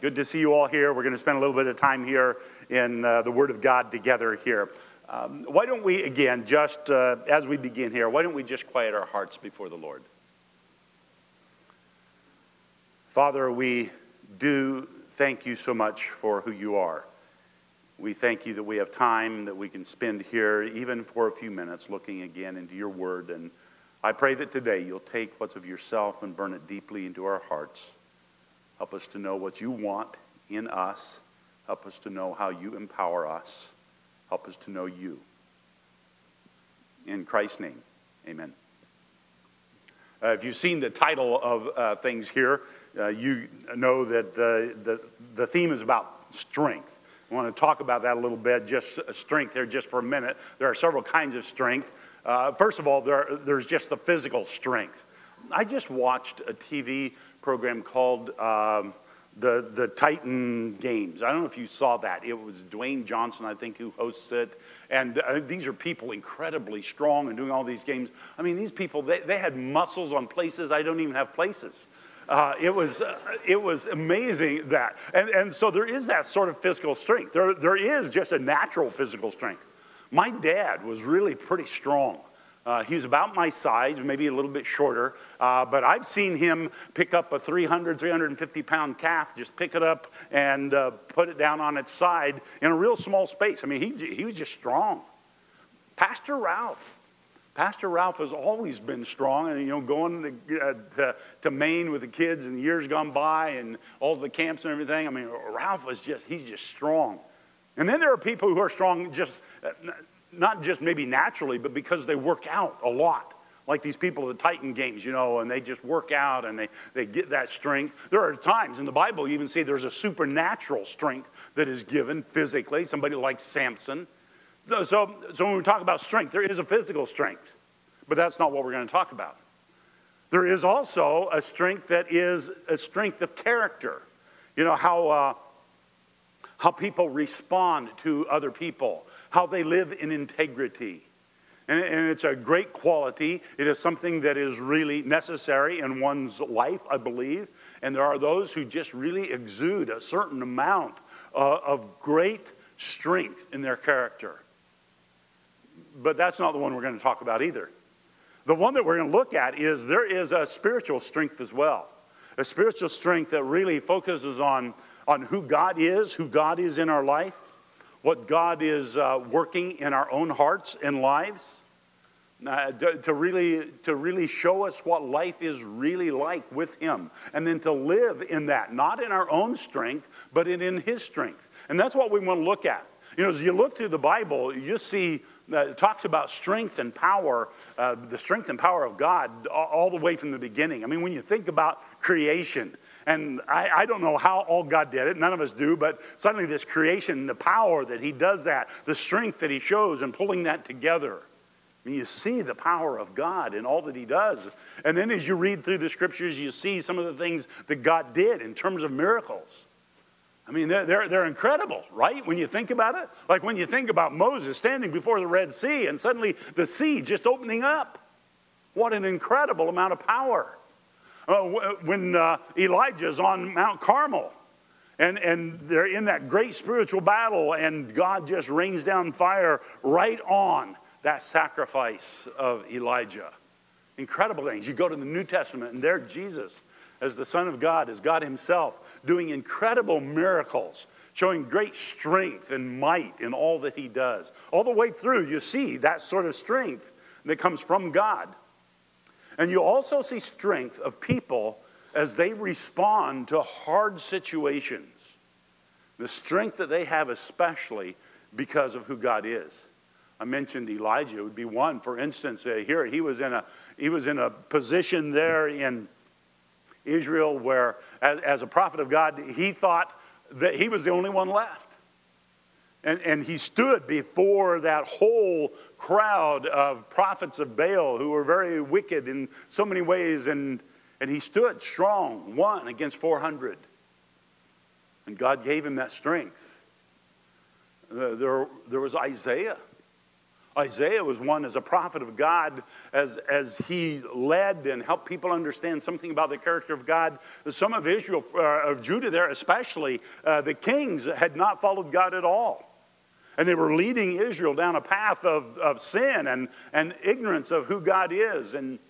Good to see you all here. We're going to spend a little bit of time here in the Word of God together here. Why don't we, again, just as we begin here, why don't we just quiet our hearts before the Lord? Father, we do thank you so much for who you are. We thank you that we have time that we can spend here, even for a few minutes, looking again into your Word. And I pray that today you'll take what's of yourself and burn it deeply into our hearts. Help us to know what you want in us. Help us to know how you empower us. Help us to know you. In Christ's name, amen. If you've seen the title of things here, you know that the theme is about strength. I want to talk about that a little bit, just strength here just for a minute. There are several kinds of strength. First of all, there's just the physical strength. I just watched a TV program called the Titan Games. I don't know if you saw that. It was Dwayne Johnson, I think, who hosts it. And these are people incredibly strong and doing all these games. I mean, these people, they had muscles on places I don't even have places. It was amazing that. And so there is that sort of physical strength. There is just a natural physical strength. My dad was really pretty strong. He was about my size, maybe a little bit shorter, but I've seen him pick up a 350-pound calf, just pick it up and put it down on its side in a real small space. I mean, he was just strong. Pastor Ralph has always been strong, and, you know, going to Maine with the kids in the years gone by and all the camps and everything. I mean, Ralph was he's just strong. And then there are people who are strong just... not just maybe naturally, but because they work out a lot. Like these people at the Titan Games, you know, and they just work out and they get that strength. There are times in the Bible you even see there's a supernatural strength that is given physically, somebody like Samson. So when we talk about strength, there is a physical strength, but that's not what we're going to talk about. There is also a strength that is a strength of character. You know, how people respond to other people, how they live in integrity. And it's a great quality. It is something that is really necessary in one's life, I believe. And there are those who just really exude a certain amount of great strength in their character. But that's not the one we're going to talk about either. The one that we're going to look at is there is a spiritual strength as well. A spiritual strength that really focuses on who God is in our life, what God is working in our own hearts and lives, to really show us what life is really like with Him, and then to live in that, not in our own strength, but in His strength. And that's what we want to look at. You know, as you look through the Bible, you see it talks about strength and power, the strength and power of God all the way from the beginning. I mean, when you think about creation, and I don't know how all God did it. None of us do. But suddenly this creation, the power that He does that, the strength that He shows in pulling that together. I mean, you see the power of God in all that He does. And then as you read through the Scriptures, you see some of the things that God did in terms of miracles. I mean, they're incredible, right? When you think about it. Like when you think about Moses standing before the Red Sea and suddenly the sea just opening up. What an incredible amount of power. When Elijah's on Mount Carmel, and they're in that great spiritual battle, and God just rains down fire right on that sacrifice of Elijah. Incredible things. You go to the New Testament, and there Jesus, as the Son of God, as God Himself, doing incredible miracles, showing great strength and might in all that He does. All the way through, you see that sort of strength that comes from God. And you also see strength of people as they respond to hard situations. The strength that they have especially because of who God is. I mentioned Elijah would be one. For instance, here he was in a position there in Israel where, as a prophet of God, he thought that he was the only one left. And he stood before that whole crowd of prophets of Baal who were very wicked in so many ways, and he stood strong, one against 400. And God gave him that strength. There was Isaiah Isaiah was one as a prophet of God, as he led and helped people understand something about the character of God. Some of Israel, of Judah there especially, the kings had not followed God at all. And they were leading Israel down a path of sin and ignorance of who God is. And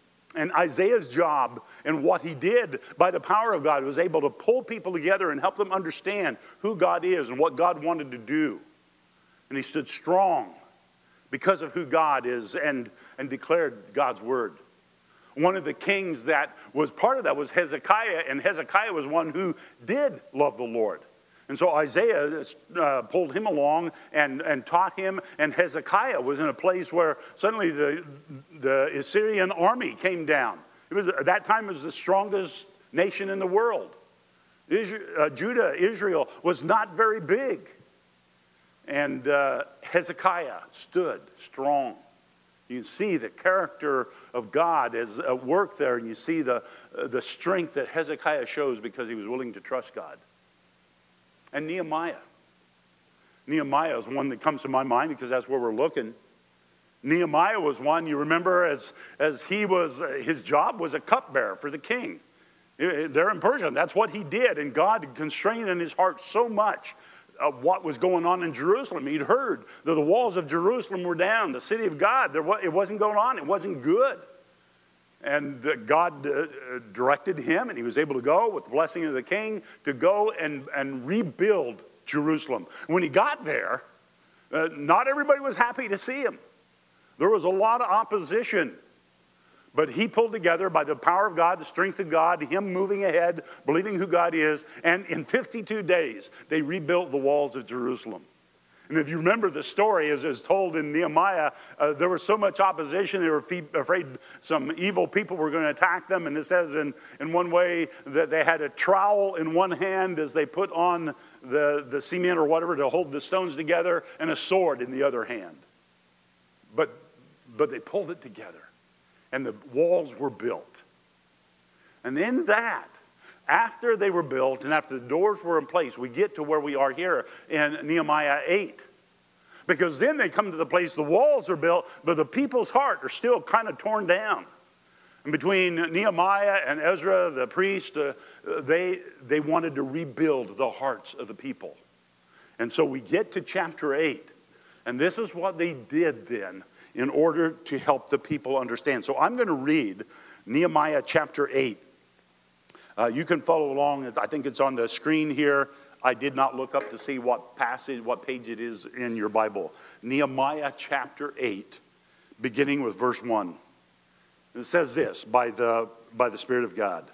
Isaiah's job and what he did by the power of God was able to pull people together and help them understand who God is and what God wanted to do. And he stood strong because of who God is and declared God's word. One of the kings that was part of that was Hezekiah, and Hezekiah was one who did love the Lord. And so Isaiah pulled him along and taught him, and Hezekiah was in a place where suddenly the Assyrian army came down. It was, at that time, it was the strongest nation in the world. Israel was not very big. And Hezekiah stood strong. You can see the character of God as at work there, and you see the strength that Hezekiah shows because he was willing to trust God. And Nehemiah. Nehemiah is one that comes to my mind because that's where we're looking. Nehemiah was one, you remember, as he was, his job was a cupbearer for the king. They're in Persia. That's what he did. And God constrained in his heart so much of what was going on in Jerusalem. He'd heard that the walls of Jerusalem were down, the city of God. It wasn't going on. It wasn't good. And God directed him, and he was able to go with the blessing of the king to go and rebuild Jerusalem. When he got there, not everybody was happy to see him. There was a lot of opposition. But he pulled together by the power of God, the strength of God, him moving ahead, believing who God is. And in 52 days, they rebuilt the walls of Jerusalem. And if you remember the story, as is told in Nehemiah, there was so much opposition, they were afraid some evil people were going to attack them. And it says in one way that they had a trowel in one hand as they put on the cement or whatever to hold the stones together, and a sword in the other hand. But they pulled it together, and the walls were built. And in that, after they were built and after the doors were in place, we get to where we are here in Nehemiah 8. Because then they come to the place, the walls are built, but the people's heart are still kind of torn down. And between Nehemiah and Ezra, the priest, they wanted to rebuild the hearts of the people. And so we get to chapter 8. And this is what they did then in order to help the people understand. So I'm going to read Nehemiah chapter 8. You can follow along. I think it's on the screen here. I did not look up to see what passage, what page it is in your Bible. Nehemiah chapter 8, beginning with verse 1. It says this, by the Spirit of God.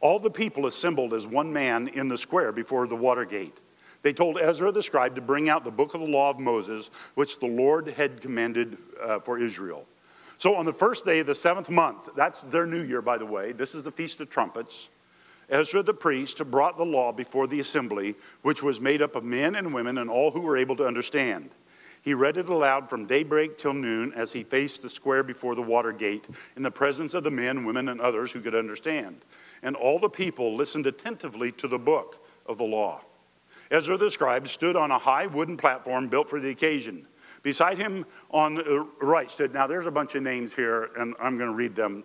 All the people assembled as one man in the square before the water gate. They told Ezra the scribe to bring out the book of the law of Moses, which the Lord had commanded for Israel. So on the first day of the seventh month, that's their new year, by the way. This is the Feast of Trumpets. Ezra the priest brought the law before the assembly, which was made up of men and women and all who were able to understand. He read it aloud from daybreak till noon as he faced the square before the water gate in the presence of the men, women, and others who could understand. And all the people listened attentively to the book of the law. Ezra the scribe stood on a high wooden platform built for the occasion. Beside him on the right stood, now there's a bunch of names here, and I'm going to read them.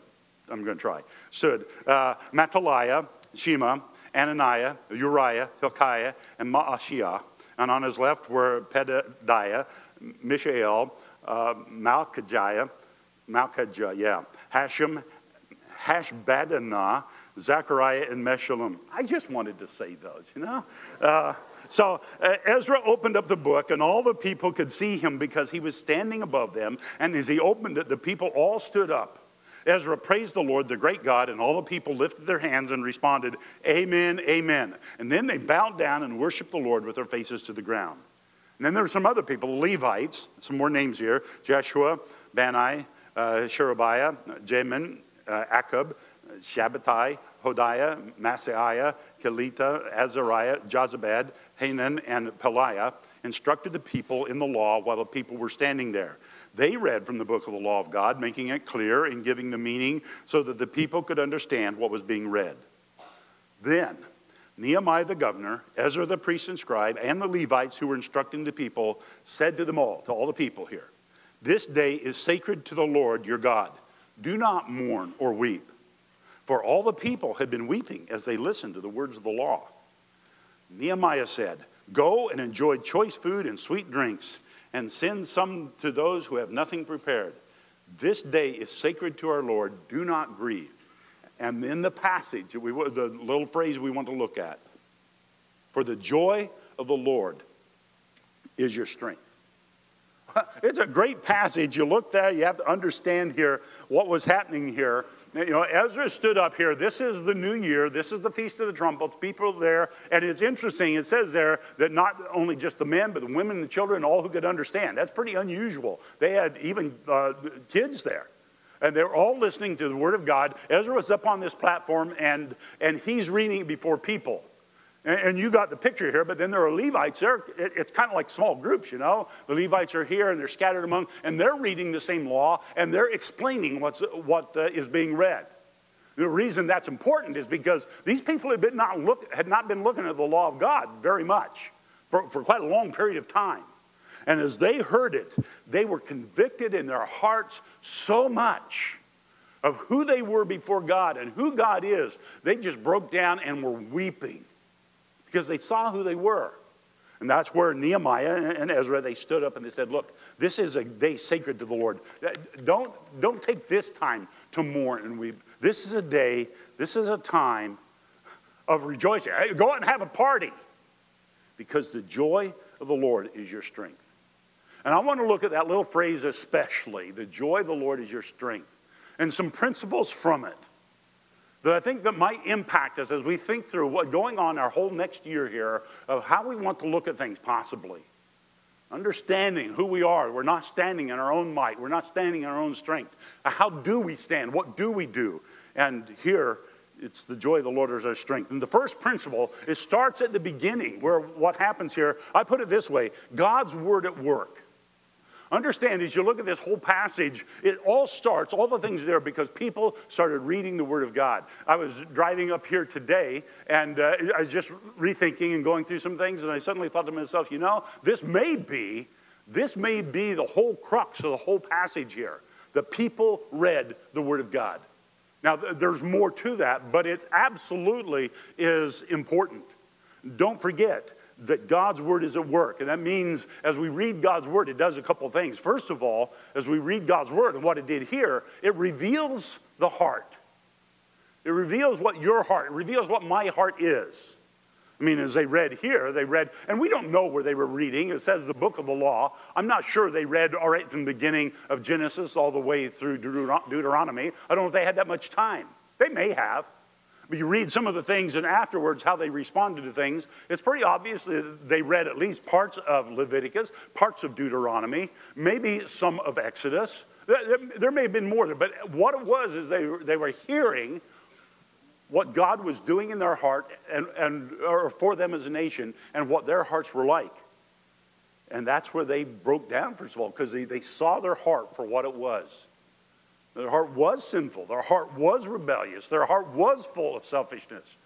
I'm going to try. Stood Mattaliah, Shema, Ananiah, Uriah, Hilkiah, and Maashiah. And on his left were Pedadiah, Mishael, Malkajiah, Hashem, Hashbadanah, Zechariah, and Meshullam. I just wanted to say those, you know. So Ezra opened up the book, and all the people could see him because he was standing above them. And as he opened it, the people all stood up. Ezra praised the Lord, the great God, and all the people lifted their hands and responded, "Amen, amen." And then they bowed down and worshiped the Lord with their faces to the ground. And then there were some other people, Levites, some more names here, Jeshua, Bani, Sherebiah, Jamin, Akub, Shabbatai, Hodiah, Maaseiah, Kelita, Azariah, Jozabad, Hanan, and Peliah instructed the people in the law while the people were standing there. They read from the book of the law of God, making it clear and giving the meaning so that the people could understand what was being read. Then Nehemiah the governor, Ezra the priest and scribe, and the Levites who were instructing the people said to them all, to all the people here, This day is sacred to the Lord your God. Do not mourn or weep. For all the people had been weeping as they listened to the words of the law. Nehemiah said, go and enjoy choice food and sweet drinks, and send some to those who have nothing prepared. This day is sacred to our Lord. Do not grieve. And in the passage, the little phrase we want to look at, for the joy of the Lord is your strength. It's a great passage. You look there, you have to understand here what was happening here. You know, Ezra stood up here. This is the new year. This is the Feast of the Trumpets. People there. And it's interesting. It says there that not only just the men, but the women and the children, all who could understand. That's pretty unusual. They had even kids there. And they're all listening to the Word of God. Ezra was up on this platform, and he's reading before people. And you got the picture here, but then there are Levites there. It's kind of like small groups, you know. The Levites are here, and they're scattered among, and they're reading the same law, and they're explaining what is being read. The reason that's important is because these people had not been looking at the law of God very much for quite a long period of time. And as they heard it, they were convicted in their hearts so much of who they were before God and who God is. They just broke down and were weeping, because they saw who they were. And that's where Nehemiah and Ezra, they stood up and they said, look, this is a day sacred to the Lord. Don't take this time to mourn and weep. This is a day, this is a time of rejoicing. Hey, go out and have a party, because the joy of the Lord is your strength. And I want to look at that little phrase especially, the joy of the Lord is your strength, and some principles from it that I think that might impact us as we think through what's going on our whole next year here, of how we want to look at things possibly. Understanding who we are. We're not standing in our own might. We're not standing in our own strength. How do we stand? What do we do? And here, it's the joy of the Lord is our strength. And the first principle, it starts at the beginning, where what happens here, I put it this way, God's word at work. Understand, as you look at this whole passage, it all starts, all the things there, because people started reading the Word of God. I was driving up here today, and I was just rethinking and going through some things, and I suddenly thought to myself, you know, this may be the whole crux of the whole passage here. The people read the Word of God. Now, there's more to that, but it absolutely is important. Don't forget that God's word is at work. And that means as we read God's word, it does a couple of things. First of all, as we read God's word and what it did here, it reveals the heart. It reveals what your heart, it reveals what my heart is. I mean, as they read here, and we don't know where they were reading. It says the book of the law. I'm not sure they read all right from the beginning of Genesis all the way through Deuteronomy. I don't know if they had that much time. They may have. But you read some of the things, and afterwards how they responded to things. It's pretty obvious that they read at least parts of Leviticus, parts of Deuteronomy, maybe some of Exodus. There may have been more there, but what it was is they were hearing what God was doing in their heart or for them as a nation, and what their hearts were like. And that's where they broke down, first of all, because they saw their heart for what it was. Their heart was sinful. Their heart was rebellious. Their heart was full of selfishness.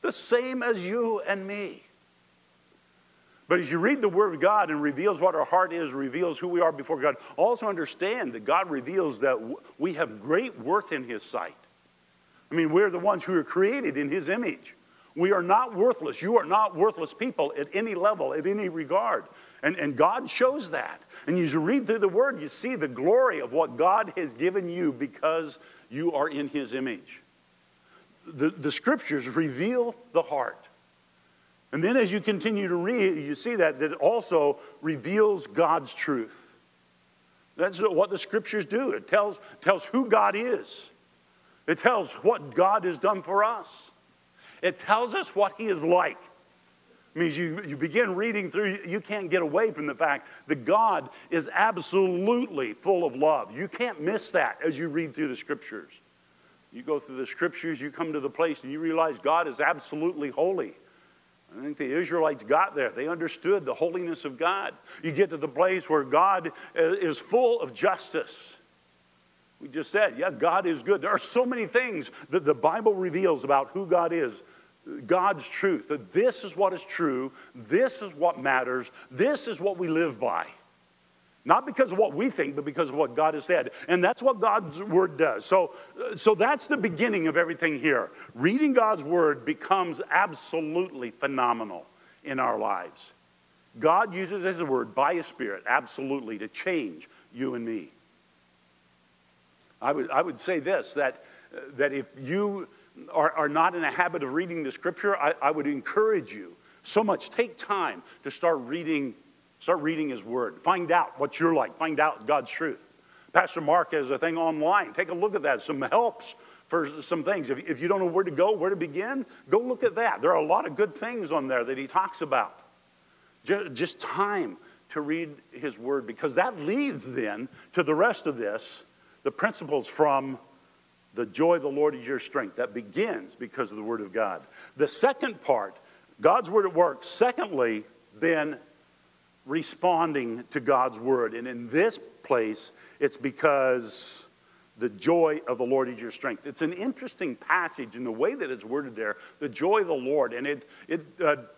The same as you and me. But as you read the Word of God and reveals what our heart is, reveals who we are before God, also understand that God reveals that we have great worth in His sight. I mean, we're the ones who are created in His image. We are not worthless. You are not worthless people at any level, at any regard. And God shows that. And as you read through the Word, you see the glory of what God has given you because you are in His image. The Scriptures reveal the heart. And then as you continue to read, you see that it also reveals God's truth. That's what the Scriptures do. It tells who God is. It tells what God has done for us. It tells us what He is like. It means you begin reading through, you can't get away from the fact that God is absolutely full of love. You can't miss that as you read through the Scriptures. You go through the Scriptures, you come to the place, and you realize God is absolutely holy. I think the Israelites got there. They understood the holiness of God. You get to the place where God is full of justice. We just said, yeah, God is good. There are so many things that the Bible reveals about who God is. God's truth, that this is what is true, this is what matters, this is what we live by. Not because of what we think, but because of what God has said. And that's what God's word does. So that's the beginning of everything here. Reading God's word becomes absolutely phenomenal in our lives. God uses his word by his Spirit absolutely to change you and me. I would say this, that if you are not in a habit of reading the scripture, I would encourage you so much. Take time to start reading his word. Find out what you're like. Find out God's truth. Pastor Mark has a thing online. Take a look at that. Some helps for some things. If you don't know where to go, where to begin, go look at that. There are a lot of good things on there that he talks about. Just time to read his word, because that leads then to the rest of this, the principles from the joy of the Lord is your strength. That begins because of the word of God. The second part, God's word at work. Secondly, then responding to God's word. And in this place, it's because the joy of the Lord is your strength. It's an interesting passage in the way that it's worded there, the joy of the Lord. And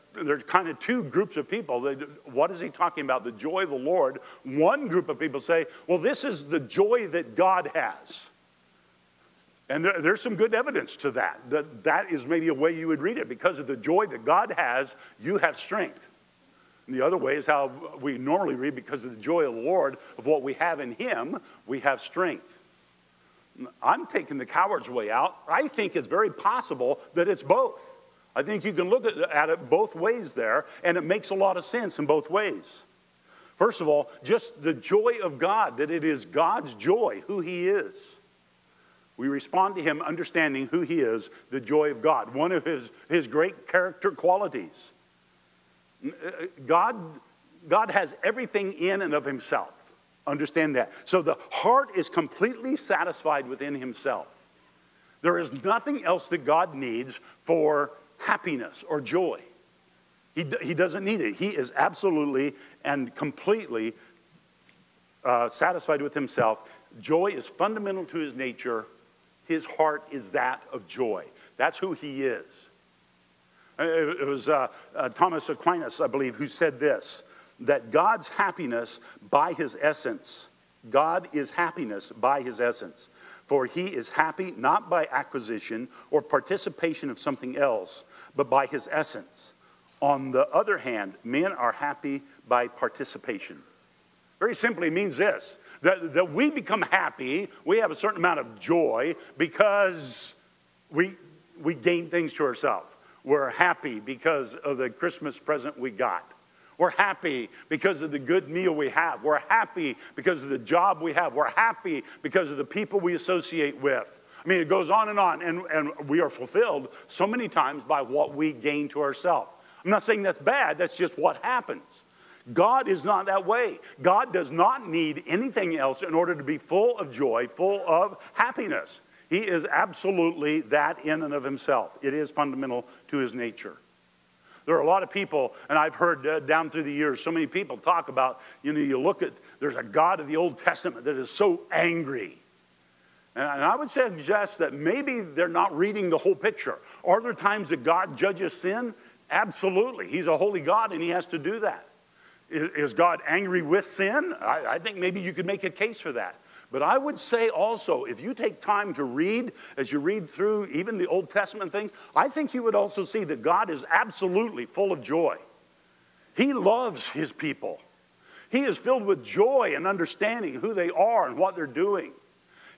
there are kind of two groups of people. What is he talking about? The joy of the Lord. One group of people say, well, this is the joy that God has. And there's some good evidence to that. That is maybe a way you would read it. Because of the joy that God has, you have strength. And the other way is how we normally read, because of the joy of the Lord, of what we have in him, we have strength. I'm taking the coward's way out. I think it's very possible that it's both. I think you can look at it both ways there, and it makes a lot of sense in both ways. First of all, just the joy of God, that it is God's joy, who he is. We respond to him understanding who he is, the joy of God, one of his great character qualities. God has everything in and of himself. Understand that. So the heart is completely satisfied within himself. There is nothing else that God needs for happiness or joy. He doesn't need it. He is absolutely and completely satisfied with himself. Joy is fundamental to his nature. His heart is that of joy. That's who he is. It was Thomas Aquinas, I believe, who said this, that God's happiness by his essence. God is happiness by his essence. For he is happy not by acquisition or participation of something else, but by his essence. On the other hand, men are happy by participation. Very simply means this, that we become happy, we have a certain amount of joy because we gain things to ourselves. We're happy because of the Christmas present we got. We're happy because of the good meal we have. We're happy because of the job we have. We're happy because of the people we associate with. I mean, it goes on, and we are fulfilled so many times by what we gain to ourselves. I'm not saying that's bad. That's just what happens. God is not that way. God does not need anything else in order to be full of joy, full of happiness. He is absolutely that in and of himself. It is fundamental to his nature. There are a lot of people, and I've heard down through the years, so many people talk about, you look at, there's a God of the Old Testament that is so angry. And I would suggest that maybe they're not reading the whole picture. Are there times that God judges sin? Absolutely. He's a holy God, and he has to do that. Is God angry with sin? I think maybe you could make a case for that. But I would say also, if you take time to read, as you read through even the Old Testament things, I think you would also see that God is absolutely full of joy. He loves his people. He is filled with joy and understanding who they are and what they're doing.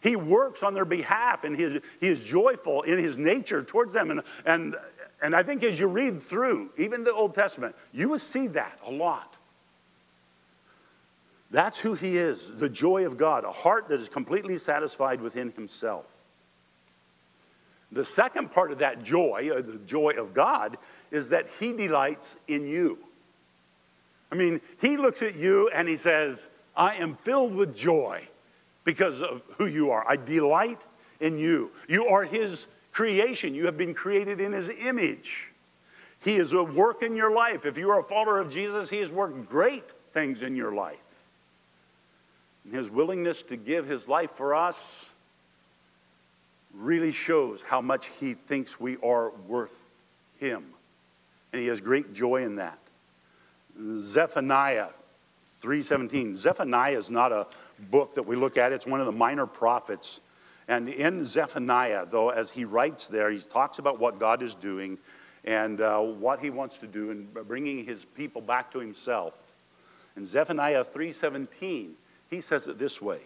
He works on their behalf, and he is joyful in his nature towards them. And I think as you read through even the Old Testament, you will see that a lot. That's who he is, the joy of God, a heart that is completely satisfied within himself. The second part of that joy, the joy of God, is that he delights in you. I mean, he looks at you and he says, I am filled with joy because of who you are. I delight in you. You are his creation. You have been created in his image. He is at work in your life. If you are a follower of Jesus, he has worked great things in your life. His willingness to give his life for us really shows how much he thinks we are worth him. And he has great joy in that. Zephaniah 3:17. Zephaniah is not a book that we look at. It's one of the minor prophets. And in Zephaniah, though, as he writes there, he talks about what God is doing and what he wants to do in bringing his people back to himself. In Zephaniah 3:17, he says it this way.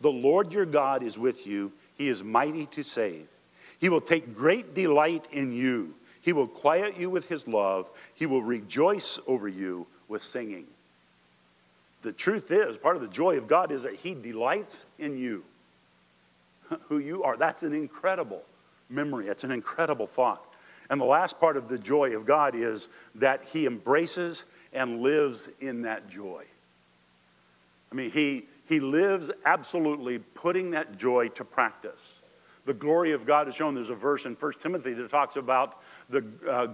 The Lord your God is with you. He is mighty to save. He will take great delight in you. He will quiet you with his love. He will rejoice over you with singing. The truth is, part of the joy of God is that he delights in you, who you are. That's an incredible memory. It's an incredible thought. And the last part of the joy of God is that he embraces and lives in that joy. I mean, he lives absolutely putting that joy to practice. The glory of God is shown. There's a verse in 1 Timothy that talks about the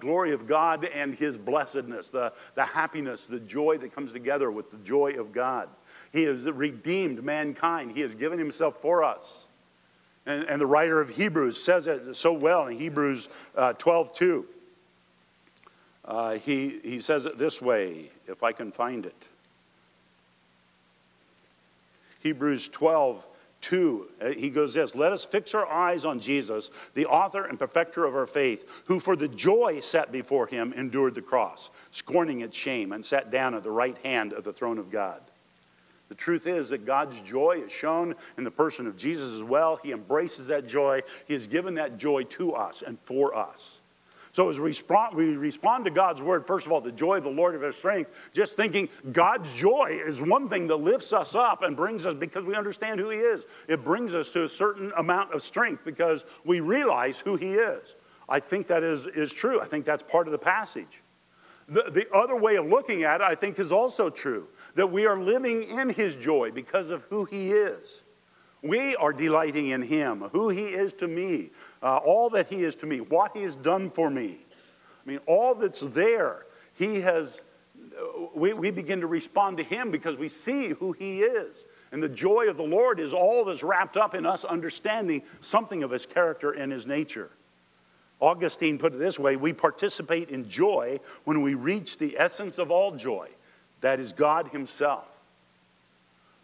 glory of God and his blessedness, the happiness, the joy that comes together with the joy of God. He has redeemed mankind. He has given himself for us. And the writer of Hebrews says it so well in Hebrews 12:2. He says it this way, if I can find it. Hebrews 12:2, he goes this, let us fix our eyes on Jesus, the author and perfecter of our faith, who for the joy set before him endured the cross, scorning its shame, and sat down at the right hand of the throne of God. The truth is that God's joy is shown in the person of Jesus as well. He embraces that joy. He has given that joy to us and for us. So as we respond to God's word, first of all, the joy of the Lord of our strength, just thinking God's joy is one thing that lifts us up and brings us, because we understand who he is. It brings us to a certain amount of strength because we realize who he is. I think that is true. I think that's part of the passage. The other way of looking at it, I think, is also true, that we are living in his joy because of who he is. We are delighting in him, who he is to me, all that he is to me, what he has done for me. I mean, all that's there, he has, we begin to respond to him because we see who he is. And the joy of the Lord is all that's wrapped up in us understanding something of his character and his nature. Augustine put it this way, we participate in joy when we reach the essence of all joy, that is God himself.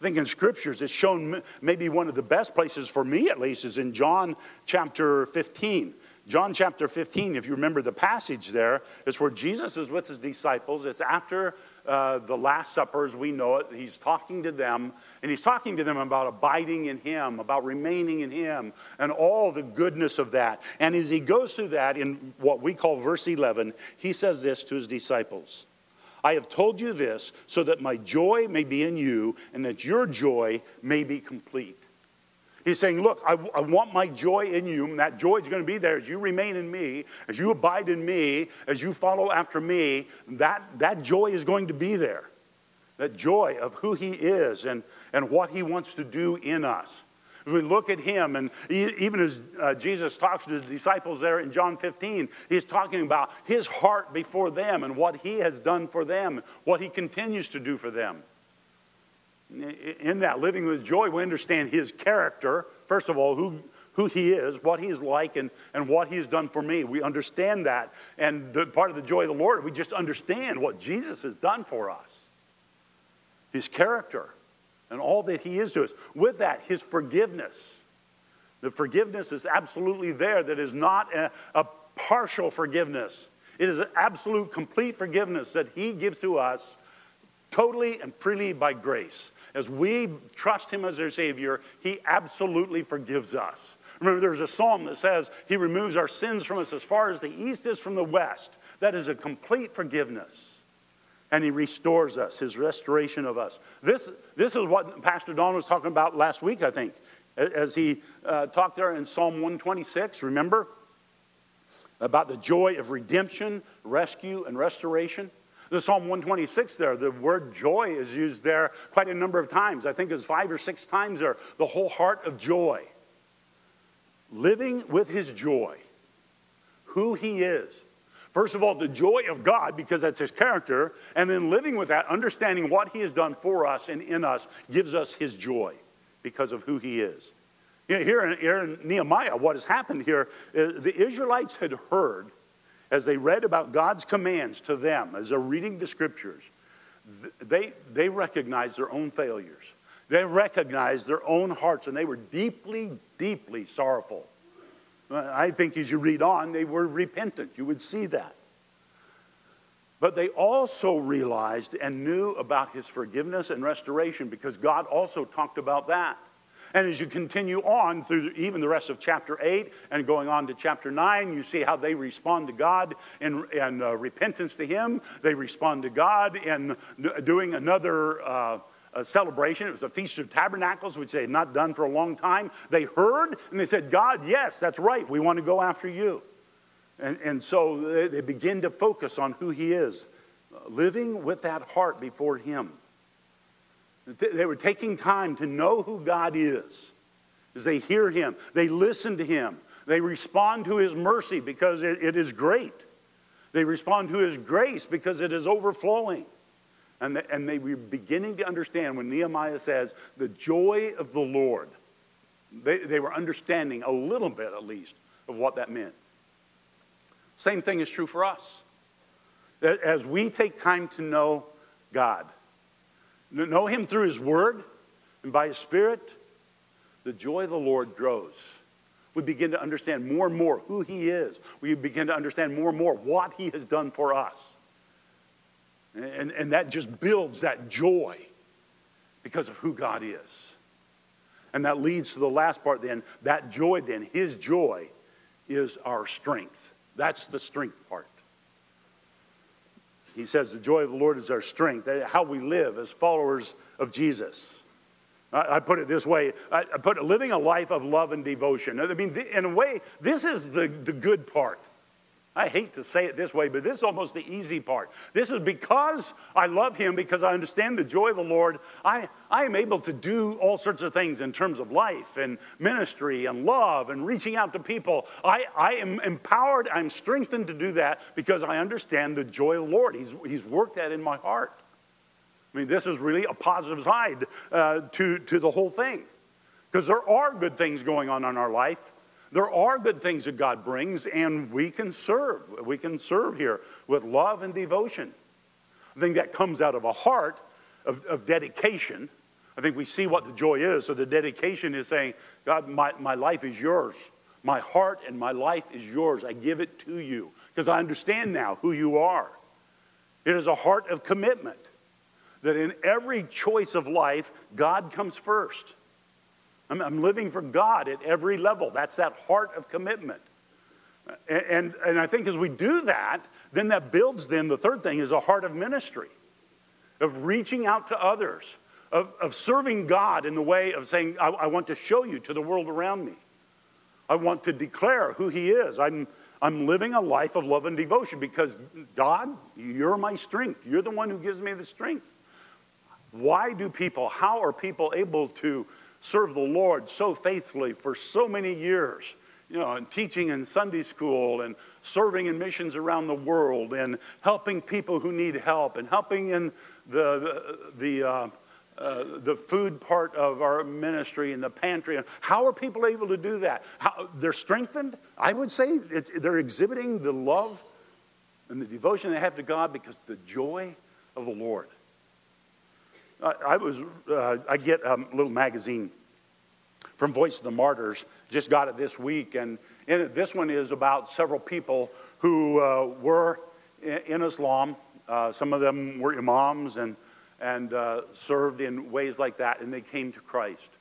I think in scriptures, it's shown maybe one of the best places for me, at least, is in John chapter 15. John chapter 15, if you remember the passage there, it's where Jesus is with his disciples. It's after the Last Supper, as we know it. He's talking to them, and he's talking to them about abiding in him, about remaining in him, and all the goodness of that. And as he goes through that in what we call verse 11, he says this to his disciples. I have told you this so that my joy may be in you and that your joy may be complete. He's saying, look, I want my joy in you, and that joy is going to be there as you remain in me, as you abide in me, as you follow after me. That joy is going to be there, that joy of who he is and what he wants to do in us. As we look at him, and even as Jesus talks to his disciples there in John 15, he's talking about his heart before them and what he has done for them, what he continues to do for them. In that, living with joy, we understand his character, first of all, who he is, what he's like, and what he's done for me. We understand that, and part of the joy of the Lord, we just understand what Jesus has done for us, his character, and all that he is to us. With that, his forgiveness. The forgiveness is absolutely there that is not a partial forgiveness. It is an absolute, complete forgiveness that he gives to us totally and freely by grace. As we trust him as our Savior, he absolutely forgives us. Remember, there's a psalm that says he removes our sins from us as far as the east is from the west. That is a complete forgiveness. And he restores us, his restoration of us. This is what Pastor Don was talking about last week, I think, as he talked there in Psalm 126, remember? About the joy of redemption, rescue, and restoration. The Psalm 126 there, the word joy is used there quite a number of times. I think it was 5 or 6 times there, the whole heart of joy. Living with his joy, who he is. First of all, the joy of God, because that's his character, and then living with that, understanding what he has done for us and in us, gives us his joy because of who he is. You know, here in Nehemiah, what has happened here, the Israelites had heard, as they read about God's commands to them, as they're reading the scriptures, they recognized their own failures. They recognized their own hearts, and they were deeply, deeply sorrowful. I think as you read on, they were repentant. You would see that. But they also realized and knew about his forgiveness and restoration, because God also talked about that. And as you continue on through even the rest of chapter 8 and going on to chapter 9, you see how they respond to God in repentance to him. They respond to God in doing another celebration. It was the Feast of Tabernacles, which they had not done for a long time. They heard and they said, God, yes, that's right. We want to go after you. And so they begin to focus on who he is, living with that heart before him. They were taking time to know who God is as they hear him. They listen to him. They respond to his mercy because it is great. They respond to his grace because it is overflowing. And they were beginning to understand when Nehemiah says, the joy of the Lord. They were understanding a little bit, at least, of what that meant. Same thing is true for us. As we take time to know God, know him through his word and by his spirit, the joy of the Lord grows. We begin to understand more and more who he is. We begin to understand more and more what he has done for us. And that just builds that joy because of who God is. And that leads to the last part then. That joy then, his joy, is our strength. That's the strength part. He says the joy of the Lord is our strength, how we live as followers of Jesus. I put it this way. I put it, living a life of love and devotion. I mean, in a way, this is the good part. I hate to say it this way, but this is almost the easy part. This is because I love him, because I understand the joy of the Lord. I am able to do all sorts of things in terms of life and ministry and love and reaching out to people. I am empowered, I'm strengthened to do that because I understand the joy of the Lord. He's worked that in my heart. I mean, this is really a positive side to the whole thing, because there are good things going on in our life. There are good things that God brings, and we can serve. We can serve here with love and devotion. I think that comes out of a heart of dedication. I think we see what the joy is. So the dedication is saying, God, my life is yours. My heart and my life is yours. I give it to you because I understand now who you are. It is a heart of commitment that in every choice of life, God comes first. I'm living for God at every level. That's that heart of commitment. And I think as we do that, then that builds then the third thing is a heart of ministry, of reaching out to others, of serving God in the way of saying, I want to show you to the world around me. I want to declare who he is. I'm living a life of love and devotion because, God, you're my strength. You're the one who gives me the strength. How are people able to serve the Lord so faithfully for so many years, you know, and teaching in Sunday school and serving in missions around the world and helping people who need help and helping in the food part of our ministry and the pantry? How are people able to do that? They're strengthened. I would say they're exhibiting the love and the devotion they have to God because the joy of the Lord. I get a little magazine from Voice of the Martyrs, just got it this week, and in it, this one is about several people who were in Islam. Some of them were imams and served in ways like that, and they came to Christ.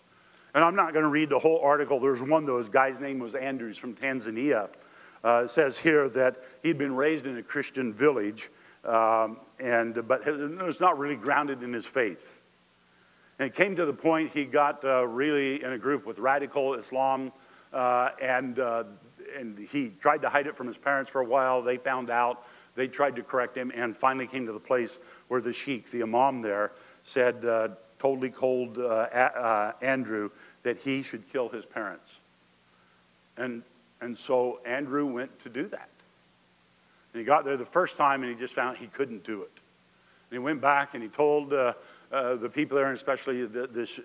And I'm not going to read the whole article. There's one, though, his guy's name was Andrews from Tanzania. It says here that he'd been raised in a Christian village, but it was not really grounded in his faith. And it came to the point he got really in a group with radical Islam, and he tried to hide it from his parents for a while. They found out. They tried to correct him, and finally came to the place where the sheikh, the imam there, said, totally cold Andrew, that he should kill his parents. And so Andrew went to do that. And he got there the first time, and he just found he couldn't do it. And he went back, and he told the people there, and especially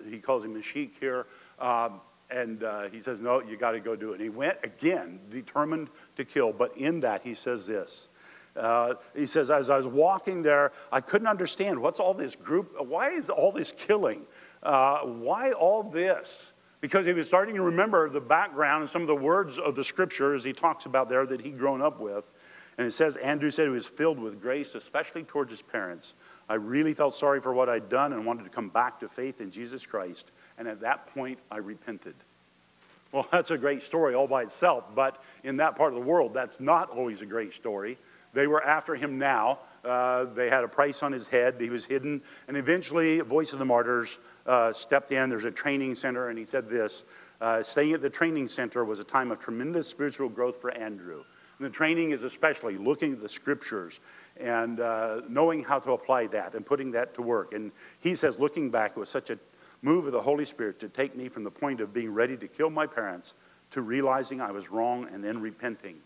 he calls him the sheikh here, and he says, no, you got to go do it. And he went again, determined to kill. But in that, he says this. He says, as I was walking there, I couldn't understand what's all this group, why is all this killing? Why all this? Because he was starting to remember the background and some of the words of the scripture as he talks about there that he'd grown up with. And it says, Andrew said he was filled with grace, especially towards his parents. I really felt sorry for what I'd done and wanted to come back to faith in Jesus Christ. And at that point, I repented. Well, that's a great story all by itself, but in that part of the world, that's not always a great story. They were after him now. They had a price on his head. He was hidden. And eventually, Voice of the Martyrs stepped in. There's a training center, and he said this. Staying at the training center was a time of tremendous spiritual growth for Andrew. And the training is especially looking at the scriptures and knowing how to apply that and putting that to work. And he says, looking back, it was such a move of the Holy Spirit to take me from the point of being ready to kill my parents to realizing I was wrong and then repenting.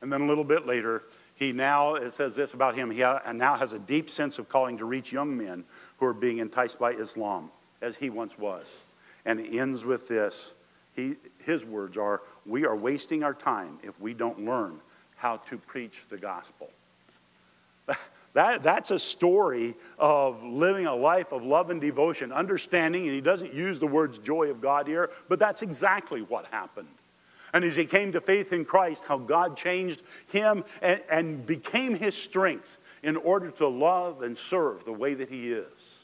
And then a little bit later, he now, it says this about him, he now has a deep sense of calling to reach young men who are being enticed by Islam, as he once was. And it ends with this. His words are, we are wasting our time if we don't learn how to preach the gospel. That's a story of living a life of love and devotion, understanding, and he doesn't use the words joy of God here, but that's exactly what happened. And as he came to faith in Christ, how God changed him and became his strength in order to love and serve the way that he is.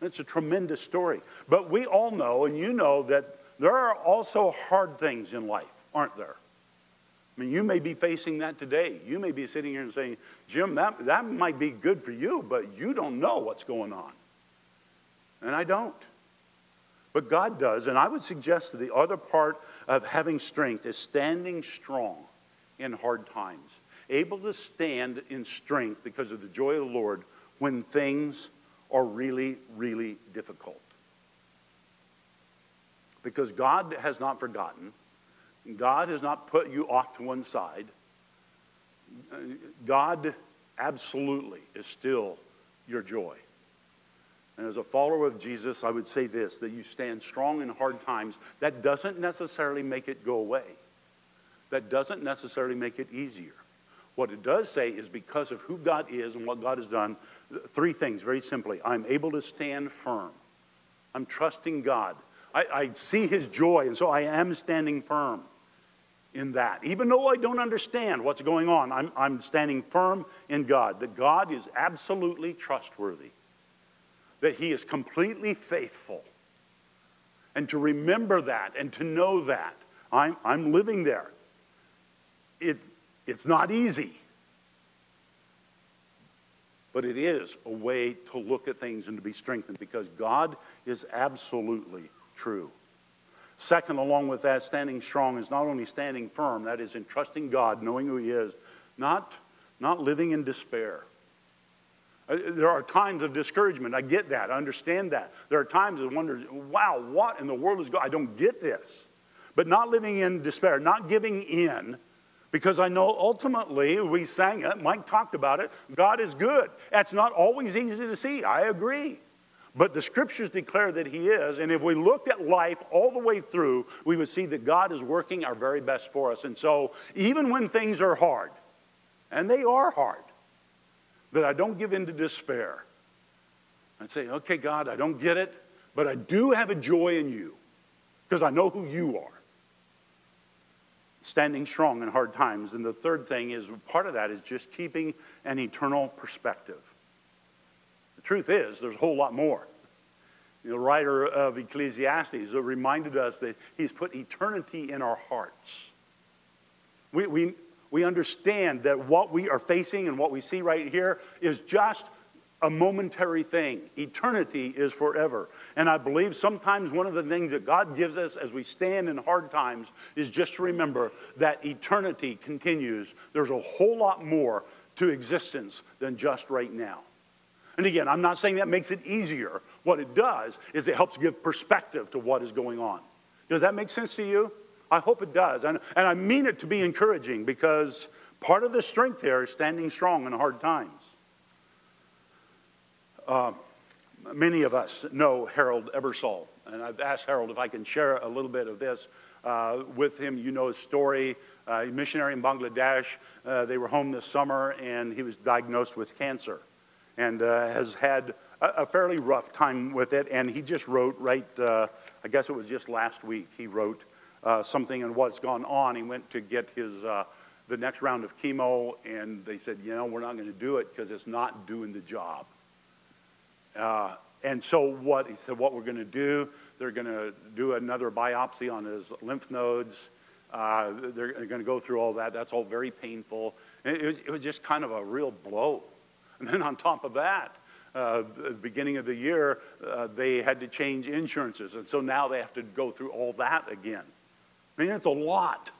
It's a tremendous story. But we all know, and you know, that there are also hard things in life, aren't there? I mean, you may be facing that today. You may be sitting here and saying, Jim, that might be good for you, but you don't know what's going on. And I don't. But God does. And I would suggest that the other part of having strength is standing strong in hard times. Able to stand in strength because of the joy of the Lord when things are really, really difficult. Because God has not forgotten. God has not put you off to one side. God absolutely is still your joy. And as a follower of Jesus, I would say this, that you stand strong in hard times. That doesn't necessarily make it go away. That doesn't necessarily make it easier. What it does say is because of who God is and what God has done, three things very simply. I'm able to stand firm. I'm trusting God. I see his joy, and so I am standing firm in that. Even though I don't understand what's going on, I'm standing firm in God, that God is absolutely trustworthy. That he is completely faithful. And to remember that and to know that, I'm living there. It's not easy. But it is a way to look at things and to be strengthened because God is absolutely true. Second, along with that, standing strong is not only standing firm, that is in trusting God, knowing who he is, not living in despair. There are times of discouragement. I get that. I understand that. There are times of wonder, wow, what in the world is going on? I don't get this. But not living in despair, not giving in, because I know ultimately, we sang it, Mike talked about it, God is good. That's not always easy to see. I agree. But the scriptures declare that he is, and if we looked at life all the way through, we would see that God is working our very best for us. And so, even when things are hard, and they are hard, that I don't give in to despair. I'd say, okay, God, I don't get it, but I do have a joy in you because I know who you are. Standing strong in hard times. And the third thing is, part of that is just keeping an eternal perspective. The truth is, there's a whole lot more. The writer of Ecclesiastes reminded us that he's put eternity in our hearts. We understand that what we are facing and what we see right here is just a momentary thing. Eternity is forever. And I believe sometimes one of the things that God gives us as we stand in hard times is just to remember that eternity continues. There's a whole lot more to existence than just right now. And again, I'm not saying that makes it easier. What it does is it helps give perspective to what is going on. Does that make sense to you? I hope it does, and I mean it to be encouraging because part of the strength there is standing strong in hard times. Many of us know Harold Ebersole, and I've asked Harold if I can share a little bit of this. with him. You know his story. Missionary in Bangladesh. They were home this summer, and he was diagnosed with cancer and has had a fairly rough time with it. And he just wrote, I guess it was just last week, he wrote something on what's gone on. He went to get his the next round of chemo, and they said, you know, we're not going to do it because it's not doing the job. And so what, he said, what we're going to do, they're going to do another biopsy on his lymph nodes. They're going to go through all that. That's all very painful. It was just kind of a real blow. And then on top of that, at the beginning of the year, they had to change insurances. And so now they have to go through all that again. I mean, it's a lot.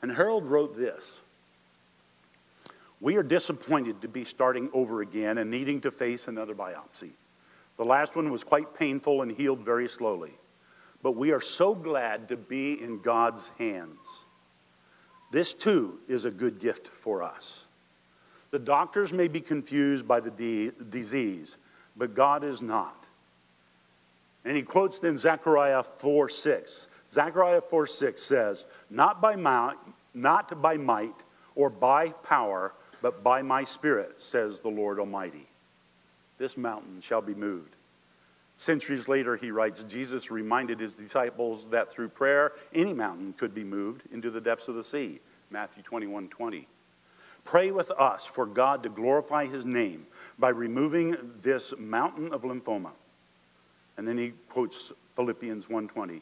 And Harold wrote this. We are disappointed to be starting over again and needing to face another biopsy. The last one was quite painful and healed very slowly. But we are so glad to be in God's hands. This too is a good gift for us. The doctors may be confused by the disease, but God is not. And he quotes then Zechariah 4:6. Zechariah 4:6 says, not by might or by power, but by my spirit, says the Lord Almighty. This mountain shall be moved. Centuries later, he writes, Jesus reminded his disciples that through prayer, any mountain could be moved into the depths of the sea. Matthew 21:20. Pray with us for God to glorify his name by removing this mountain of lymphoma. And then he quotes Philippians 1:20.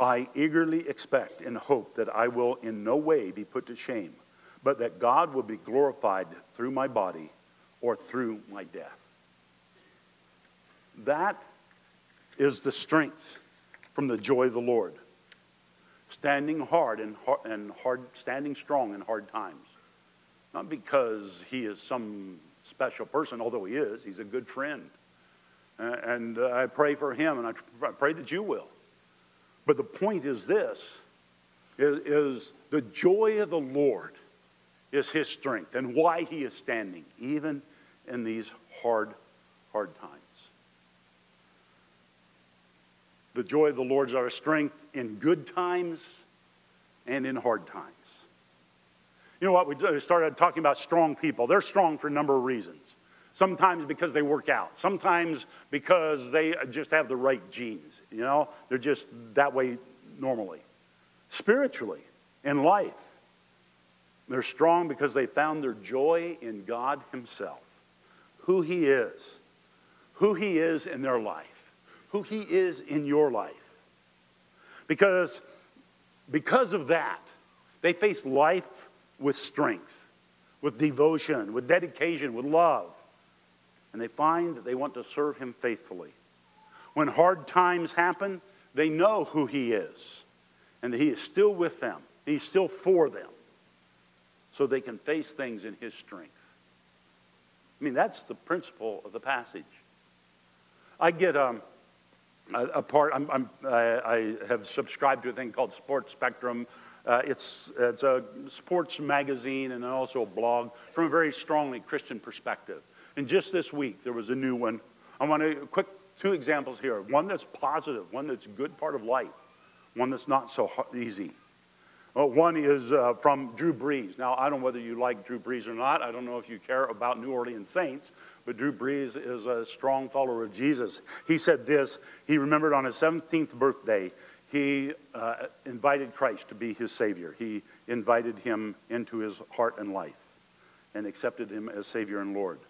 I eagerly expect and hope that I will in no way be put to shame, but that God will be glorified through my body or through my death. That is the strength from the joy of the Lord. Standing hard standing strong in hard times. Not because he is some special person, although he is. He's a good friend. And I pray for him, and I pray that you will. But the point is this, is the joy of the Lord is his strength and why he is standing, even in these hard times. The joy of the Lord is our strength in good times and in hard times. You know what? We started talking about strong people. They're strong for a number of reasons. Sometimes because they work out. Sometimes because they just have the right genes. You know, they're just that way normally. Spiritually, in life, they're strong because they found their joy in God himself. Who he is. Who he is in their life. Who he is in your life. Because of that, they face life with strength, with devotion, with dedication, with love. And they find that they want to serve him faithfully. When hard times happen, they know who he is. And that he is still with them. He's still for them. So they can face things in his strength. I mean, that's the principle of the passage. I get a part, I have subscribed to a thing called Sports Spectrum. It's a sports magazine and also a blog from a very strongly Christian perspective. And just this week, there was a new one. I want to quick two examples here. One that's positive, one that's a good part of life, one that's not so easy. One is from Drew Brees. Now, I don't know whether you like Drew Brees or not. I don't know if you care about New Orleans Saints, but Drew Brees is a strong follower of Jesus. He said this. He remembered on his 17th birthday, he invited Christ to be his Savior. He invited him into his heart and life and accepted him as Savior and Lord.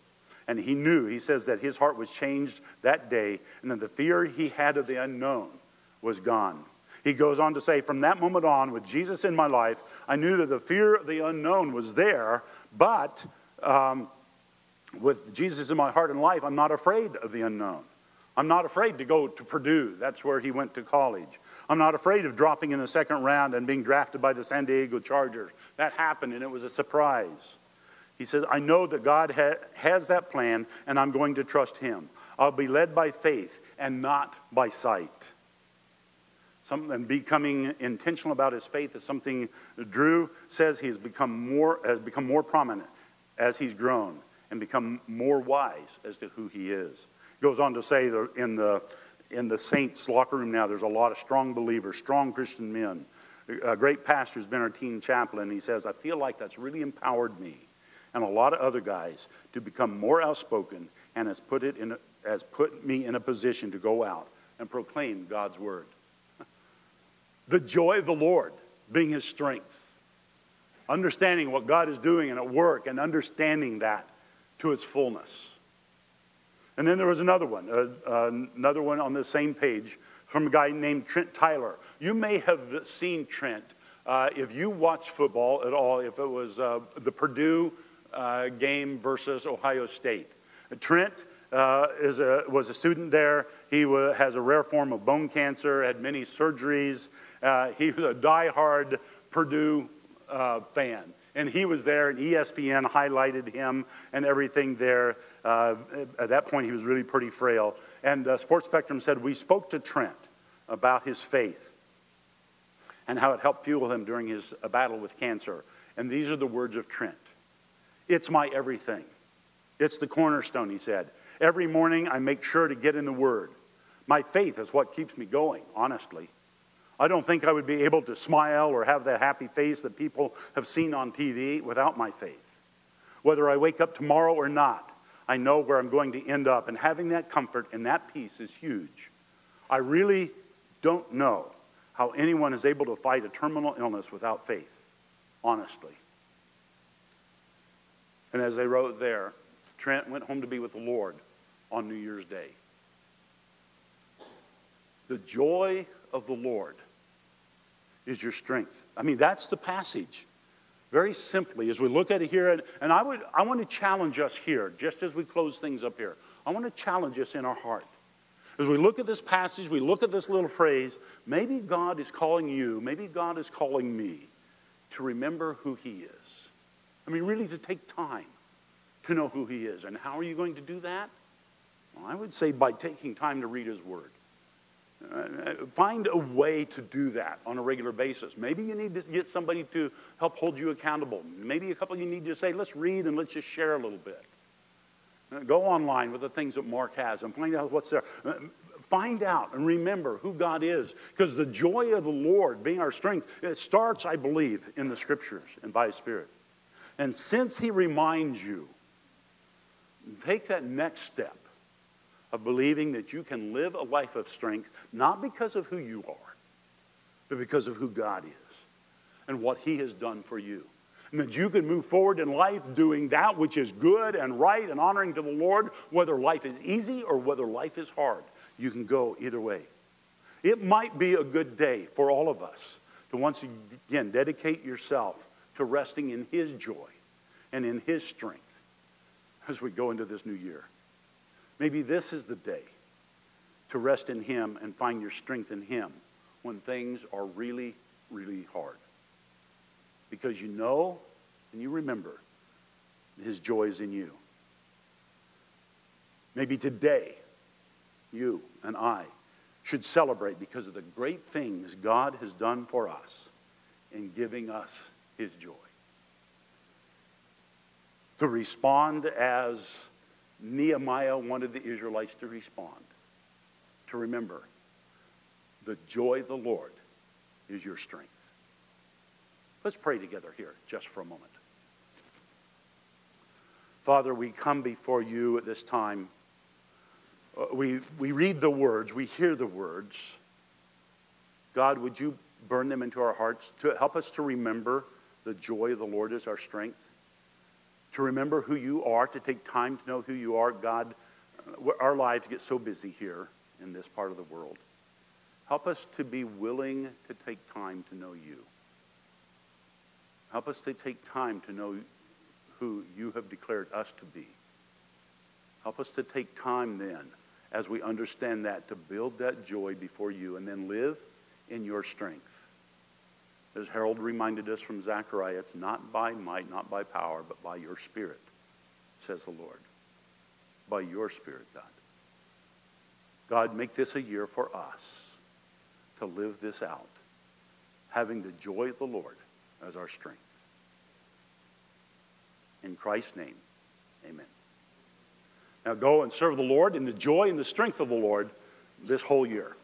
And he knew, he says, that his heart was changed that day, and that the fear he had of the unknown was gone. He goes on to say, from that moment on, with Jesus in my life, I knew that the fear of the unknown was there, but with Jesus in my heart and life, I'm not afraid of the unknown. I'm not afraid to go to Purdue. That's where he went to college. I'm not afraid of dropping in the second round and being drafted by the San Diego Chargers. That happened, and it was a surprise. He says, I know that God has that plan, and I'm going to trust him. I'll be led by faith and not by sight. And becoming intentional about his faith is something Drew says he has become more prominent as he's grown and become more wise as to who he is. Goes on to say in the in the saints' locker room now, there's a lot of strong believers, strong Christian men. A great pastor's been our team chaplain. He says, I feel like that's really empowered me and a lot of other guys to become more outspoken and has put me in a position to go out and proclaim God's word. The joy of the Lord being his strength. Understanding what God is doing and at work and understanding that to its fullness. And then there was another one on the same page from a guy named Trent Tyler. You may have seen Trent if you watch football at all, if it was the Purdue game versus Ohio State. Trent was a student there. He has a rare form of bone cancer, had many surgeries. He was a diehard Purdue fan. And he was there, and ESPN highlighted him and everything there. At that point, he was really pretty frail. And Sports Spectrum said, we spoke to Trent about his faith and how it helped fuel him during his battle with cancer. And these are the words of Trent. It's my everything. It's the cornerstone, he said. Every morning, I make sure to get in the Word. My faith is what keeps me going, honestly. I don't think I would be able to smile or have the happy face that people have seen on TV without my faith. Whether I wake up tomorrow or not, I know where I'm going to end up, and having that comfort and that peace is huge. I really don't know how anyone is able to fight a terminal illness without faith, honestly. And as they wrote there, Trent went home to be with the Lord on New Year's Day. The joy of the Lord is your strength. I mean, that's the passage. Very simply, as we look at it here, and I want to challenge us here, just as we close things up here. I want to challenge us in our heart. As we look at this passage, we look at this little phrase, maybe God is calling you, maybe God is calling me to remember who he is. I mean, really to take time to know who he is. And how are you going to do that? Well, I would say by taking time to read his word. Find a way to do that on a regular basis. Maybe you need to get somebody to help hold you accountable. Maybe a couple of you need to say, let's read and let's just share a little bit. Go online with the things that Mark has and find out what's there. Find out and remember who God is, because the joy of the Lord being our strength, it starts, I believe, in the Scriptures and by His Spirit. And since He reminds you, take that next step of believing that you can live a life of strength, not because of who you are, but because of who God is and what He has done for you. And that you can move forward in life doing that which is good and right and honoring to the Lord, whether life is easy or whether life is hard. You can go either way. It might be a good day for all of us to once again dedicate yourself to resting in His joy and in His strength as we go into this new year. Maybe this is the day to rest in Him and find your strength in Him when things are really, really hard. Because you know and you remember His joy is in you. Maybe today you and I should celebrate because of the great things God has done for us in giving us His joy. To respond as Nehemiah wanted the Israelites to respond, to remember, the joy of the Lord is your strength. Let's pray together here just for a moment. Father, we come before you at this time. We read the words, we hear the words. God, would you burn them into our hearts to help us to remember the joy of the Lord is our strength? To remember who you are, to take time to know who you are. God, our lives get so busy here in this part of the world. Help us to be willing to take time to know you. Help us to take time to know who you have declared us to be. Help us to take time then, as we understand that, to build that joy before you and then live in your strength. As Harold reminded us from Zechariah, it's not by might, not by power, but by your Spirit, says the Lord. By your Spirit, God. God, make this a year for us to live this out, having the joy of the Lord as our strength. In Christ's name, amen. Now go and serve the Lord in the joy and the strength of the Lord. this whole year.